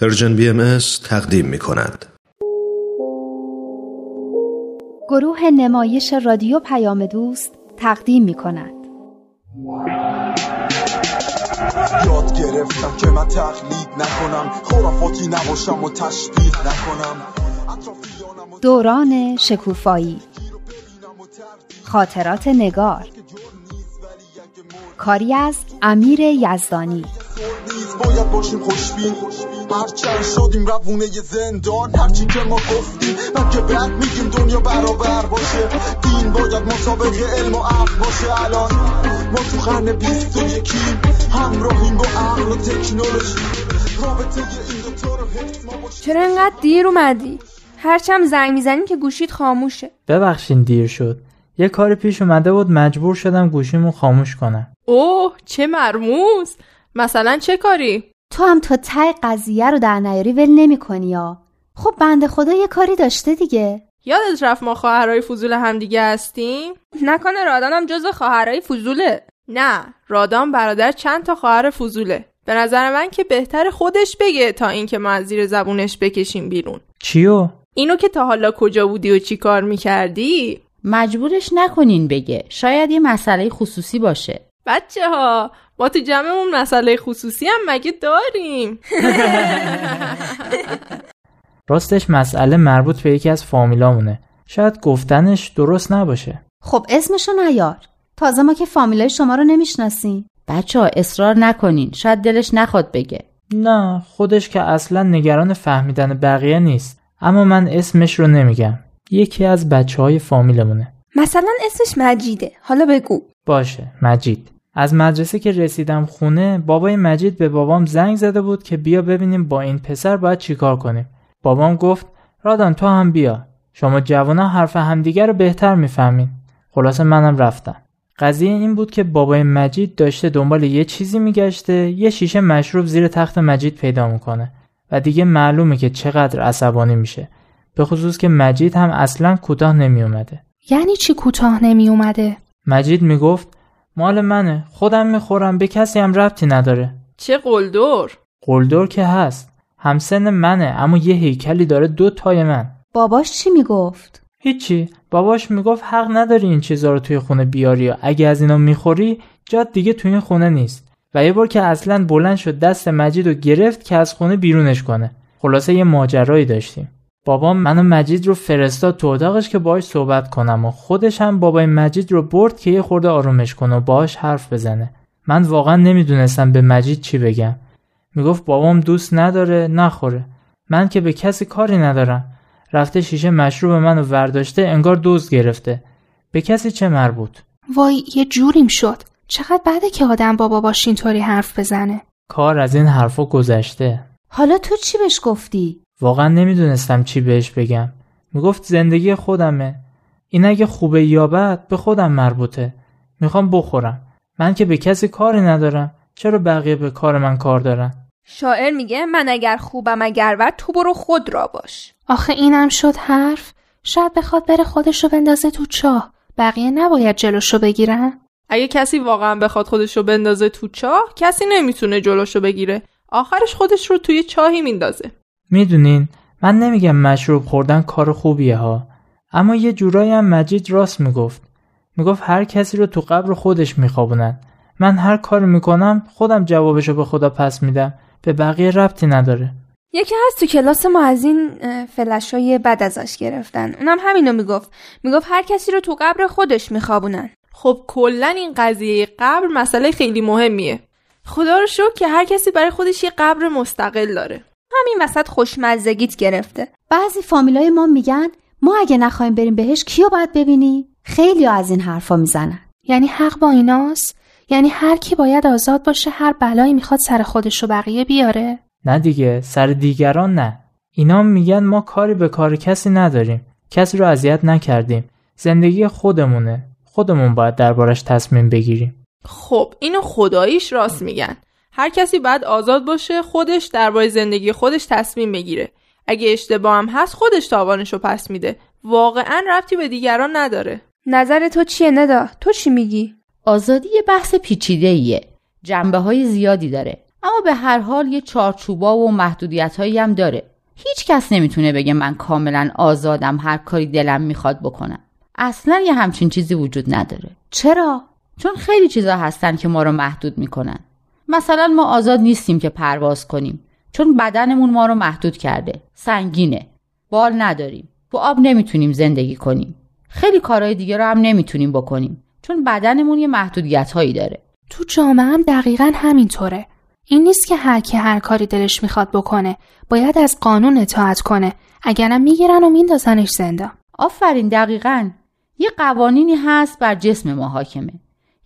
پرژن BMS تقدیم می‌کند. گروه نمایش رادیو پیام دوست تقدیم می‌کند. یاد گرفتم که من تقلید نکنم، خرافاتی نباشم و تشبیه نکنم. دوران شکوفایی، خاطرات نگار، کاری از امیر یزدانی. باید باشیم خوشبین، هرچند شدیم روونه زندان، هرچی که ما گفتیم بعد که بعد میگیم دنیا برابر باشه، دین باید مسابق علم و عقل باشه. الان ما تو قرن 21یم، همراهیم با عقل و تکنولوژی، رابطه این دوتا رو حفظ ما باشه. چرا اینقدر دیر اومدی؟ هرچند زنگ میزنیم که گوشیت خاموشه. ببخشین دیر شد، یه کار پیش اومده بود مجبور شدم گوشیمو خاموش کنم. اوه چه مرموز، مثلا چه کاری؟ تو هم تا ته قضیه رو در نیاری ول نمی کنی یا؟ خب بنده خدا یه کاری داشته دیگه. یادت رفت ما خواهرای فضول هم دیگه هستیم؟ نکنه رادان هم جز خواهرای فضوله؟ نه، رادان برادر چند تا خواهر فضوله. به نظر من که بهتر خودش بگه تا اینکه ما از زیر زبونش بکشیم بیرون. چیو؟ اینو که تا حالا کجا بودی و چی کار میکردی؟ مجبورش نکنین بگه، شاید یه مسئله خصوصی باشه. بچه‌ها ما تو جمعمون مسئله خصوصی هم مگه داریم؟ راستش مسئله مربوط به یکی از فامیلامونه، شاید گفتنش درست نباشه. خب اسمشو نیار، تازه ما که فامیلای شما رو نمیشناسیم. بچه‌ها اصرار نکنین، شاید دلش نخواد بگه. نه خودش که اصلا نگران فهمیدن بقیه نیست، اما من اسمش رو نمیگم. یکی از بچه‌های فامیلمونه. مثلا اسمش مجیده، حالا بگو. باشه مجید. از مدرسه که رسیدم خونه، بابای مجید به بابام زنگ زده بود که بیا ببینیم با این پسر باید چیکار کنیم. بابام گفت رادان تو هم بیا، شما جوانا حرف همدیگه رو بهتر میفهمین. خلاصه منم رفتم. قضیه این بود که بابای مجید داشته دنبال یه چیزی میگشته، یه شیشه مشروب زیر تخت مجید پیدا میکنه و دیگه معلومه که چقدر عصبانی میشه، به خصوص که مجید هم اصلا کوتاه نمیومده. یعنی چی کوتاه نمیومده؟ مجید میگفت مال منه، خودم میخورم، به کسی هم ربطی نداره. چه قلدور؟ قلدور که هست، همسن منه اما یه هیکلی داره دو تای من. باباش چی میگفت؟ هیچی، باباش میگفت حق نداری این چیزا رو توی خونه بیاری و اگه از اینا میخوری جات دیگه توی این خونه نیست. و یه بار که اصلا بلند شد دست مجید رو گرفت که از خونه بیرونش کنه. خلاصه یه ماجرایی داشتیم. بابام منو مجید رو فرستاد تو اتاقش که باهاش صحبت کنم و خودش هم بابای مجید رو برد که یه خورده آرومش کنه و باهاش حرف بزنه. من واقعا نمیدونستم به مجید چی بگم. میگفت بابام دوست نداره نخوره. من که به کسی کاری ندارم. رفته شیشه مشروب منو ورداشته، انگار دوز گرفته. به کسی چه مربوط؟ وای یه جوریم شد. چقدر بده که آدم بابا باش اینطوری حرف بزنه. کار از این حرفا گذشته. حالا تو چی بهش گفتی؟ واقعا نمیدونستم چی بهش بگم. میگفت زندگی خودمه، این اگه خوبه یا بد به خودم مربوطه. میخوام بخورم، من که به کسی کاری ندارم، چرا بقیه به کار من کار دارن؟ شاعر میگه من اگر خوبم اگر بد تو برو خود را باش. آخه اینم شد حرف؟ شاید بخواد بره خودشو بندازه تو چاه، بقیه نباید جلوشو بگیرن. اگه کسی واقعا بخواد خودشو بندازه تو چاه، کسی نمیتونه جلوشو بگیره، آخرش خودش رو توی چاهی میندازه. میدونین من نمیگم مشروب خوردن کار خوبیه ها، اما یه جورایی هم مجید راست میگفت. میگفت هر کسی رو تو قبر خودش میخوابونن. من هر کاری میکنم خودم جوابشو به خدا پس میدم، به بقیه ربطی نداره. یکی هست تو کلاس ما از این فلشای بد ازش گرفتن، اونم همینو میگفت. میگفت هر کسی رو تو قبر خودش میخوابونن. خب کلا این قضیه قبر مسئله خیلی مهمیه. خدا رو شکر که هر کسی برای خودش یه قبر مستقل داره. همین وسط خوشمزگیت گرفته. بعضی فامیلای ما میگن ما اگه نخوایم بریم بهش کیو باید ببینی؟ خیلی از این حرفا میزنن. یعنی حق با ایناست؟ یعنی هر کی باید آزاد باشه، هر بلایی میخواد سر خودش و بقیه بیاره؟ نه دیگه، سر دیگران نه. اینا میگن ما کاری به کار کسی نداریم، کسی رو اذیت نکردیم، زندگی خودمونه، خودمون باید دربارش تصمیم بگیریم. خب اینو خداییش راست میگن. هر کسی باید آزاد باشه، خودش درباره زندگی خودش تصمیم بگیره. اگه اشتباه هم هست خودش تاوانشو پس میده. واقعا ربطی به دیگران نداره. نظر تو چیه ندا؟ تو چی میگی؟ آزادی بحث پیچیده‌ایه. جنبه‌های زیادی داره. اما به هر حال یه چارچوبا و محدودیت‌هایی هم داره. هیچ کس نمیتونه بگه من کاملا آزادم، هر کاری دلم میخواد بکنم. اصلا یه همچین چیزی وجود نداره. چرا؟ چون خیلی چیزا هستن که ما رو محدود میکنن. مثلا ما آزاد نیستیم که پرواز کنیم، چون بدنمون ما رو محدود کرده. سنگینه. بال نداریم. تو آب نمیتونیم زندگی کنیم. خیلی کارهای دیگه رو هم نمیتونیم بکنیم، چون بدنمون یه محدودیت‌هایی داره. تو جامعه هم دقیقاً همینطوره. این نیست که هر کی هر کاری دلش میخواد بکنه، باید از قانون اطاعت کنه، اگرم میگیرن و میندازنش زندان. آفرین، دقیقاً. یه قوانینی هست بر جسم ما حاکمه.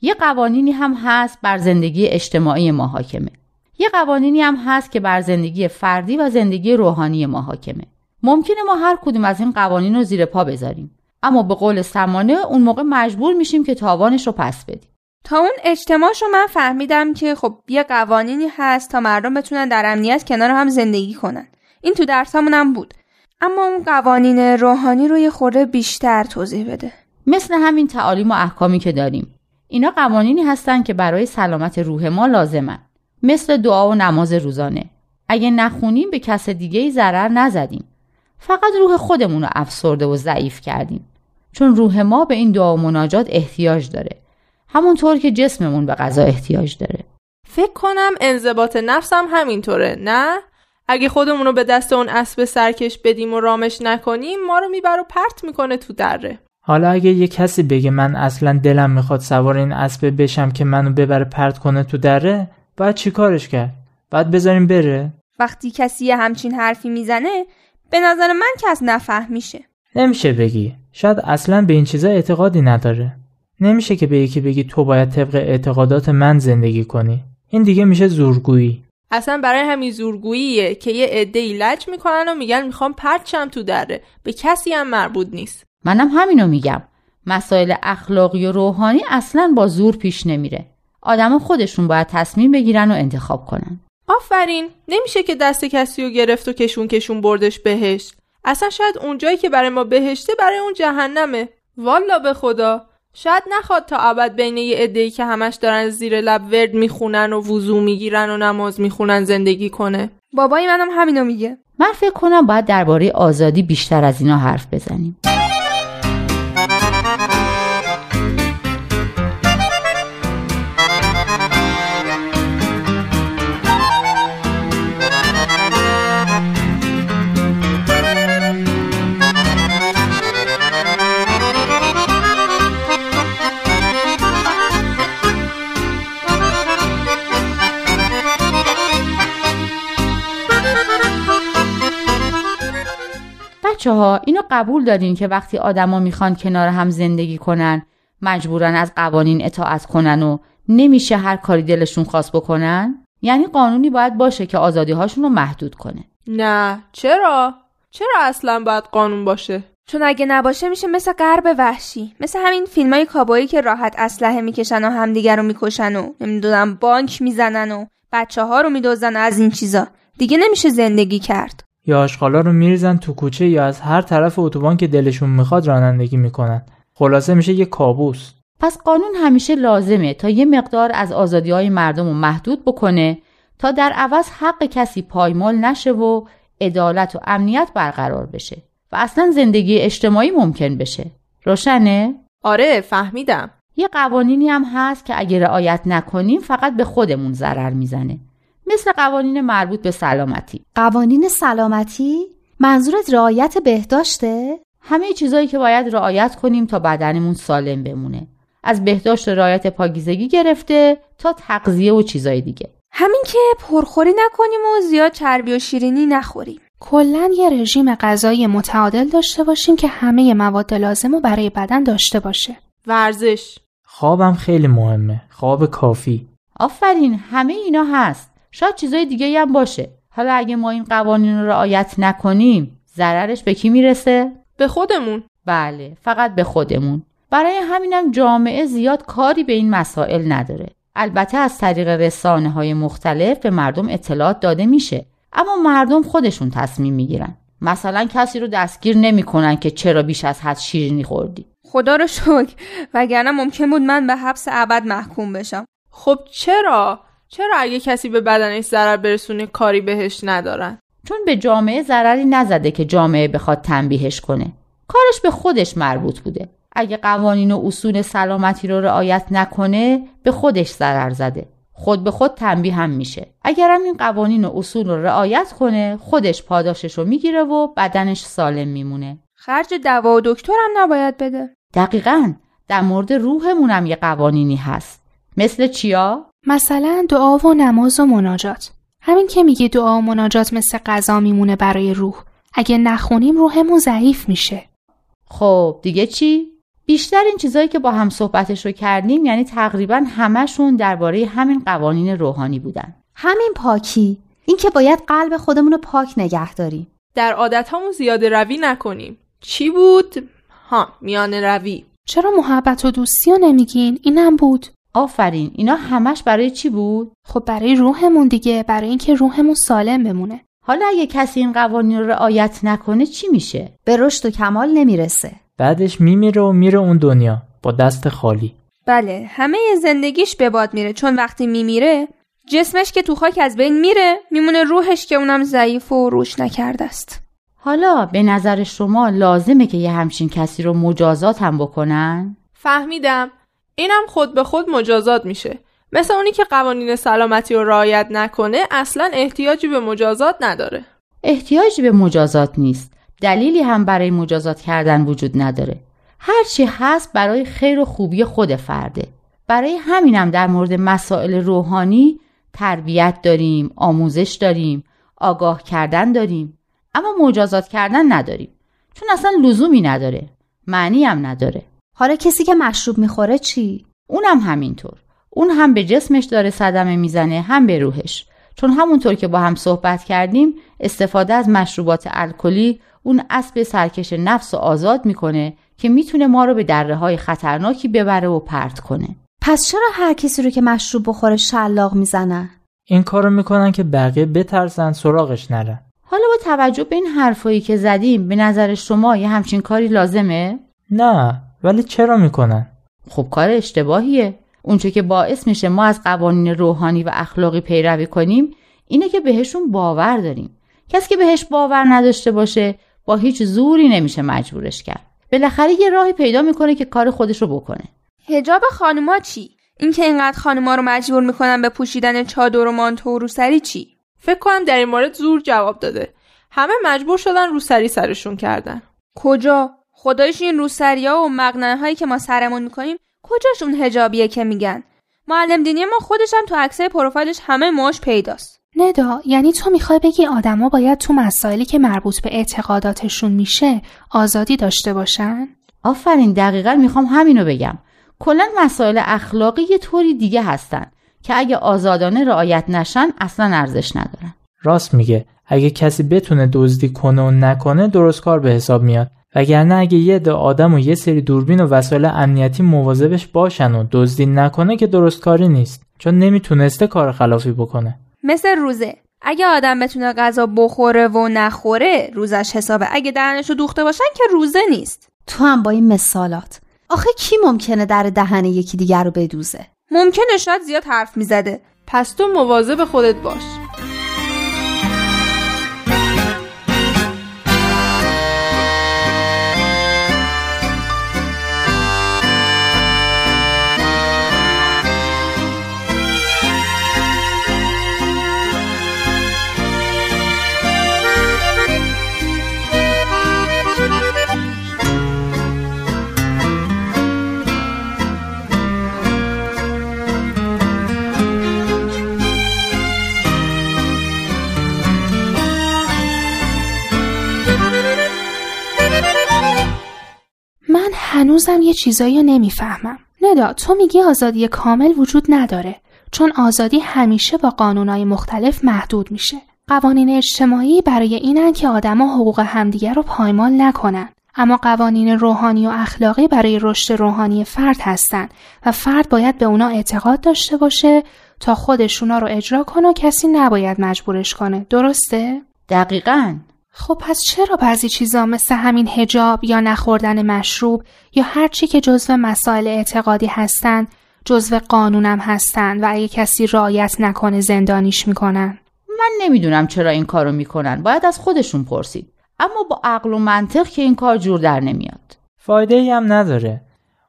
یه قوانینی هم هست بر زندگی اجتماعی ما حاکمه. یه قوانینی هم هست که بر زندگی فردی و زندگی روحانی ما حاکمه. ممکنه ما هر کدوم از این قوانین رو زیر پا بذاریم، اما به قول سمانه اون موقع مجبور میشیم که تاوانش رو پس بدیم. تا اون اجتماعشو من فهمیدم که خب یه قوانینی هست تا مردم بتونن در امنیت کنار هم زندگی کنن. این تو درسامون هم بود. اما اون قوانین روحانی رو یه خورده بیشتر توضیح بده. مثل همین تعالیم و احکامی که داریم. اینا قوانینی هستن که برای سلامت روح ما لازمن. مثل دعا و نماز روزانه. اگه نخونیم به کس دیگه‌ای ضرر نزدیم. فقط روح خودمون رو افسرده و ضعیف کردیم. چون روح ما به این دعا و مناجات احتیاج داره. همونطور که جسممون به غذا احتیاج داره. فکر کنم انضباط نفسم همینطوره، نه؟ اگه خودمون رو به دست اون اسب سرکش بدیم و رامش نکنیم، ما رو میبره و پرت میکنه تو دره. حالا اگه یه کسی بگه من اصلا دلم میخواد سوار این اسب بشم که منو ببره پرت کنه تو دره، باید چیکارش کرد؟ باید بذاریم بره؟ وقتی کسی همچین حرفی میزنه، به نظر من کس نفهمیشه. نمیشه بگی. شاید اصلا به این چیزا اعتقادی نداره. نمیشه که به یکی بگی تو باید طبق اعتقادات من زندگی کنی. این دیگه میشه زورگویی. اصلا برای همین زورگوییه که یه عده‌ای لج میکنن و میگن میخوام پرتشم تو دره. به کسی هم مربوط نیست. منم همینو میگم. مسائل اخلاقی و روحانی اصلا با زور پیش نمیره. آدما خودشون باید تصمیم بگیرن و انتخاب کنن. آفرین. نمیشه که دست کسی رو گرفت و کشون بردش بهشت. اصلا شاید اون جایی که برای ما بهشته برای اون جهنمه. والا به خدا. شاید نخواد تا ابد بین یه عده‌ای که همش دارن زیر لب ورد میخونن و وضو میگیرن و نماز میخونن زندگی کنه. بابای منم همینو میگه. من فکر کنم باید درباره آزادی بیشتر از اینا حرف بزنیم. بچه‌ها، اینو قبول دارین که وقتی آدما میخوان کنار هم زندگی کنن مجبورن از قوانین اطاعت کنن و نمیشه هر کاری دلشون خواست بکنن؟ یعنی قانونی باید باشه که آزادی هاشون رو محدود کنه. نه، چرا اصلا باید قانون باشه؟ چون اگه نباشه میشه مثل غرب وحشی، مثل همین فیلمای کابایی که راحت اسلحه میکشن و همدیگه رو میکشن و نمیدونم بانک میزنن و بچه‌ها رو میدوزن، از این چیزا دیگه نمیشه زندگی کرد. یا آشغالا رو میریزن تو کوچه یا از هر طرف اتوبان که دلشون میخواد رانندگی میکنن. خلاصه میشه یه کابوس. پس قانون همیشه لازمه تا یه مقدار از آزادی‌های مردم رو محدود بکنه تا در عوض حق کسی پایمال نشه و عدالت و امنیت برقرار بشه و اصلا زندگی اجتماعی ممکن بشه. روشنه؟ آره، فهمیدم. یه قوانینی هم هست که اگه رعایت نکنیم فقط به خودمون ضرر میزنه. مثل قوانین مربوط به سلامتی. قوانین سلامتی؟ منظورت رعایت بهداشته؟ همه چیزایی که باید رعایت کنیم تا بدنمون سالم بمونه. از بهداشت، رعایت پاکیزگی گرفته تا تغذیه و چیزای دیگه. همین که پرخوری نکنیم و زیاد چربی و شیرینی نخوریم. کلاً یه رژیم غذایی متعادل داشته باشیم که همه مواد لازمو برای بدن داشته باشه. ورزش. خوابم خیلی مهمه. خواب کافی. آفرین، همه اینا هست. شاید چیزای دیگه‌ای هم باشه. حالا اگه ما این قوانین رو رعایت نکنیم، ضررش به کی میرسه؟ به خودمون. بله، فقط به خودمون. برای همینم جامعه زیاد کاری به این مسائل نداره. البته از طریق رسانه‌های مختلف به مردم اطلاعات داده میشه، اما مردم خودشون تصمیم میگیرن. مثلا کسی رو دستگیر نمیکنن که چرا بیش از حد شیرینی خوردی. خدا رو شکر، وگرنه ممکن بود من به حبس ابد محکوم بشم. خب چرا؟ چرا اگه کسی به بدنش ضرر برسونه کاری بهش ندارن؟ چون به جامعه ضرری نزده که جامعه بخواد تنبیهش کنه. کارش به خودش مربوط بوده. اگه قوانین و اصول سلامتی رو رعایت نکنه به خودش ضرر زده. خود به خود تنبیه هم میشه. اگرم این قوانین و اصول رو رعایت کنه خودش پاداشش رو میگیره و بدنش سالم میمونه. خرج دوا و دکترم نباید بده. دقیقاً. در مورد روحمونم یه قوانینی هست. مثل چیا؟ مثلا دعا و نماز و مناجات. همین که میگه دعا و مناجات مثل غذا میمونه برای روح. اگه نخونیم روحمون ضعیف میشه. خب دیگه چی؟ بیشتر این چیزایی که با هم صحبتش رو کردیم یعنی تقریبا همشون درباره همین قوانین روحانی بودن. همین پاکی، این که باید قلب خودمون رو پاک نگه داریم. در عادتامون زیاده روی نکنیم. چی بود؟ میانه روی. چرا محبت و دوستی رو نمیگین؟ اینم بود. آفرین، اینا همش برای چی بود؟ خب برای روحمون دیگه، برای اینکه روحمون سالم بمونه. حالا اگه کسی این قوانین رو رعایت نکنه چی میشه؟ به رشد و کمال نمیرسه. بعدش میمیره و میره اون دنیا با دست خالی. بله، همه زندگیش به باد میره، چون وقتی میمیره جسمش که تو خاک از بین میره، میمونه روحش که اونم ضعیف و روش نکرده است. حالا به نظر شما لازمه که یه همچین کسی رو مجازات هم بکنن؟ فهمیدم. اینم خود به خود مجازات میشه. مثل اونی که قوانین سلامتی رو رعایت نکنه اصلاً احتیاجی به مجازات نداره. احتیاجی به مجازات نیست. دلیلی هم برای مجازات کردن وجود نداره. هرچی هست برای خیر و خوبی خود فرده. برای همینم در مورد مسائل روحانی تربیت داریم، آموزش داریم، آگاه کردن داریم، اما مجازات کردن نداریم. چون اصلا لزومی نداره، معنی هم نداره. حالا کسی که مشروب میخوره چی؟ اونم همینطور. اون هم به جسمش داره صدمه میزنه، هم به روحش. چون همونطور که با هم صحبت کردیم، استفاده از مشروبات الکلی اون اسب سرکش نفس رو آزاد میکنه که میتونه ما رو به دره‌های خطرناکی ببره و پرت کنه. پس چرا هر کسی رو که مشروب بخوره شلاق میزنن؟ این کارو میکنن که بقیه بترسن سراغش نرن. حالا با توجه به این حرفایی که زدیم به نظر شما یه همچین کاری لازمه؟ نه، ولی چرا میکنن؟ خب کار اشتباهیه. اونچه که باعث میشه ما از قوانین روحانی و اخلاقی پیروی کنیم اینه که بهشون باور داریم. کسی که بهش باور نداشته باشه با هیچ زوری نمیشه مجبورش کرد. بالاخره یه راهی پیدا میکنه که کار خودش رو بکنه. حجاب خانوما چی؟ اینکه اینقدر خانوما رو مجبور میکنن به پوشیدن چادر و مانتو و روسری چی؟ فکر کنم در این مورد زور جواب داده. همه مجبور شدن روسری سرشون کردن. کجا؟ خدایش این روسری‌ها و مقنعهایی که ما سرمون میکنیم کجاشون حجابیه که میگن؟ معلم دینی ما خودش هم تو عکسای پروفایلش همه موش پیداست. ندا، یعنی تو میخوای بگی آدما باید تو مسائلی که مربوط به اعتقاداتشون میشه آزادی داشته باشن؟ آفرین، دقیقاً میخوام همینو بگم. کلاً مسائل اخلاقی یه طوری دیگه هستن که اگه آزادانه رعایت نشن اصلاً ارزش ندارن. راست میگه. اگه کسی بتونه دزدی کنه و نکنه درست کار به حساب میاد، وگرنه اگه یه ده آدم و یه سری دوربین و وسایل امنیتی مواظبش باشن و دزدی نکنه که درست کاری نیست، چون نمیتونسته کار خلافی بکنه. مثل روزه، اگه آدم بتونه غذا بخوره و نخوره روزش حسابه، اگه دهنشو دوخته باشن که روزه نیست. تو هم با این مثالات، آخه کی ممکنه در دهن یکی دیگر رو بدوزه؟ ممکنه، شاید زیاد حرف میزده. پس تو مواظب خودت باش. هنوزم یه چیزایی رو نمیفهمم. ندا، تو میگی آزادی کامل وجود نداره، چون آزادی همیشه با قانونای مختلف محدود میشه. قوانین اجتماعی برای اینن که آدما حقوق همدیگه رو پایمال نکنن، اما قوانین روحانی و اخلاقی برای رشد روحانی فرد هستن و فرد باید به اونا اعتقاد داشته باشه تا خودش اونا رو اجرا کنه و کسی نباید مجبورش کنه. درسته؟ دقیقاً. خب پس چرا بعضی چیزا مثل همین حجاب یا نخوردن مشروب یا هر چی که جزو مسائل اعتقادی هستن جزو قانونم هستن و اگه کسی رعایت نکنه زندانیش میکنن. من نمیدونم چرا این کارو میکنن، باید از خودشون پرسید. اما با عقل و منطق که این کار جور در نمیاد. فایده ای هم نداره.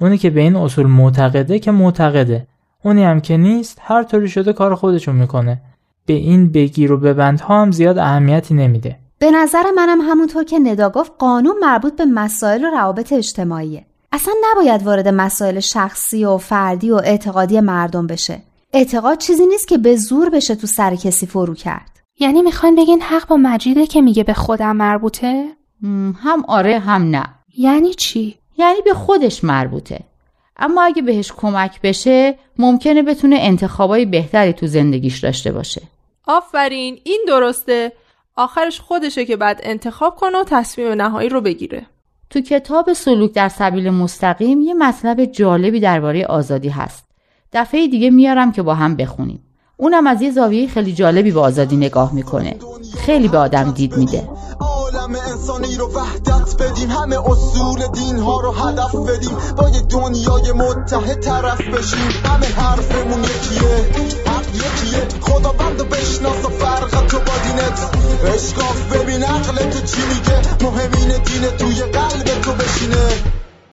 اونی که به این اصول معتقده که معتقده، اونی هم که نیست هر طوری شده کار خودشون میکنه. به این بگیر و ببندها هم زیاد اهمیتی نمیده. به نظر منم همونطور که ندا گفت قانون مربوط به مسائل و روابط اجتماعیه. اصلا نباید وارد مسائل شخصی و فردی و اعتقادی مردم بشه. اعتقاد چیزی نیست که به زور بشه تو سر کسی فرو کرد. یعنی میخواین بگین حق با مجیده که میگه به خودم مربوطه؟ هم آره هم نه. یعنی چی؟ یعنی به خودش مربوطه. اما اگه بهش کمک بشه ممکنه بتونه انتخابای بهتری تو زندگیش داشته باشه. آفرین، این درسته. آخرش خودشه که بعد انتخاب کنه و تصمیم نهایی رو بگیره. تو کتاب سلوک در سبیل مستقیم یه مطلب جالبی درباره آزادی هست. دفعه دیگه میارم که با هم بخونیم. اونم از یه زاویه خیلی جالبی به آزادی نگاه میکنه. خیلی به آدم دید میده. عالم انسانی رو وحدت بدیم، همه اصول دین ها رو هدف بدیم، با یه دنیای متحد طرف بشیم. همه حرفمون یکیه، حق یکیه. خداوندو بشناس و فرق تو با دینت اشکاف، ببین عقل تو چی میگه. مهم اینه دین توی قلب تو بشینه.